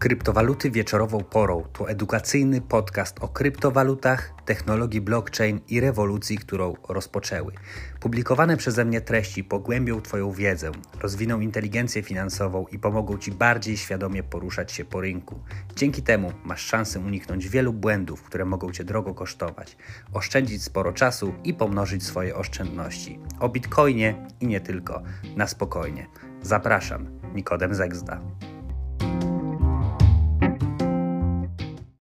Kryptowaluty wieczorową porą to edukacyjny podcast o kryptowalutach, technologii blockchain i rewolucji, którą rozpoczęły. Publikowane przeze mnie treści pogłębią Twoją wiedzę, rozwiną inteligencję finansową i pomogą Ci bardziej świadomie poruszać się po rynku. Dzięki temu masz szansę uniknąć wielu błędów, które mogą Cię drogo kosztować, oszczędzić sporo czasu i pomnożyć swoje oszczędności. O Bitcoinie i nie tylko, na spokojnie. Zapraszam, Nikodem Zegzda.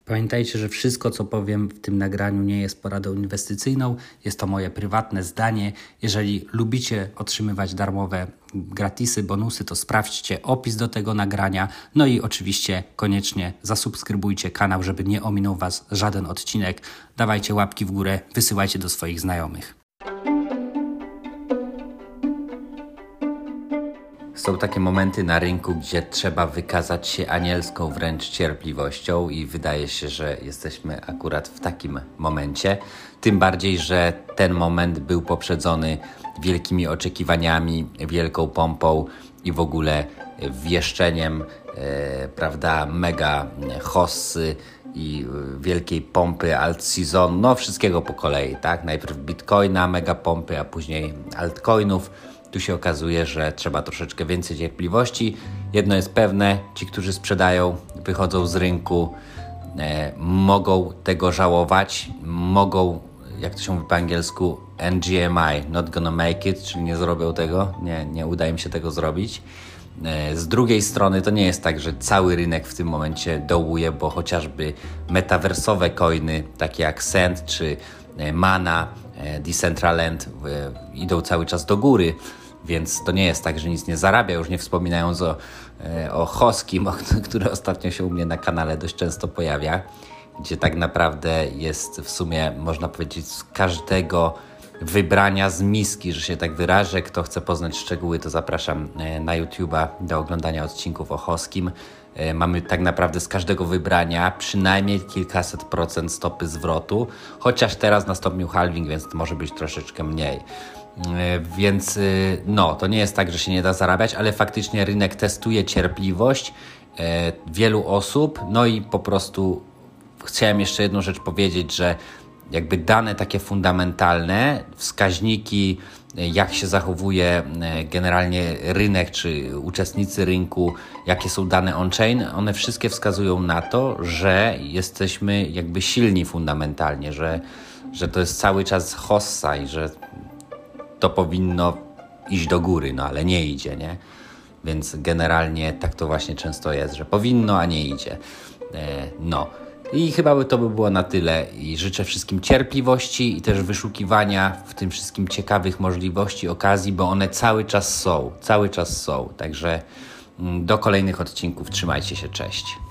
Pamiętajcie, że wszystko, co powiem w tym nagraniu, nie jest poradą inwestycyjną. Jest to moje prywatne zdanie. Jeżeli lubicie otrzymywać darmowe gratisy, bonusy, to sprawdźcie opis do tego nagrania. No i oczywiście koniecznie zasubskrybujcie kanał, żeby nie ominął Was żaden odcinek. Dawajcie łapki w górę, wysyłajcie do swoich znajomych. Są takie momenty na rynku, gdzie trzeba wykazać się anielską wręcz cierpliwością i wydaje się, że jesteśmy akurat w takim momencie. Tym bardziej, że ten moment był poprzedzony wielkimi oczekiwaniami, wielką pompą i w ogóle wieszczeniem, prawda, mega hossy i wielkiej pompy alt-season, no wszystkiego po kolei, tak? Najpierw bitcoina, mega pompy, a później altcoinów. Tu się okazuje, że trzeba troszeczkę więcej cierpliwości. Jedno jest pewne, ci, którzy sprzedają, wychodzą z rynku, mogą tego żałować, mogą, jak to się mówi po angielsku, NGMI, not gonna make it, czyli nie zrobią tego, nie uda im się tego zrobić. Z drugiej strony to nie jest tak, że cały rynek w tym momencie dołuje, bo chociażby metawersowe coiny, takie jak Sand czy MANA, Decentraland idą cały czas do góry, więc to nie jest tak, że nic nie zarabia, już nie wspominając o Hoskim, który ostatnio się u mnie na kanale dość często pojawia, gdzie tak naprawdę jest w sumie, można powiedzieć, z każdego wybrania z miski, że się tak wyrażę. Kto chce poznać szczegóły, to zapraszam na YouTube'a do oglądania odcinków o Hoskim. Mamy tak naprawdę z każdego wybrania przynajmniej kilkaset procent stopy zwrotu, chociaż teraz nastąpił halving, więc to może być troszeczkę mniej. Więc no, to nie jest tak, że się nie da zarabiać, ale faktycznie rynek testuje cierpliwość wielu osób. No i po prostu chciałem jeszcze jedną rzecz powiedzieć, że jakby dane takie fundamentalne, wskaźniki, jak się zachowuje generalnie rynek czy uczestnicy rynku, jakie są dane on-chain, one wszystkie wskazują na to, że jesteśmy jakby silni fundamentalnie, że to jest cały czas hossa i że to powinno iść do góry, no ale nie idzie, nie? Więc generalnie tak to właśnie często jest, że powinno, a nie idzie. No. I chyba to by było na tyle i życzę wszystkim cierpliwości i też wyszukiwania w tym wszystkim ciekawych możliwości, okazji, bo one cały czas są, także do kolejnych odcinków, trzymajcie się, cześć.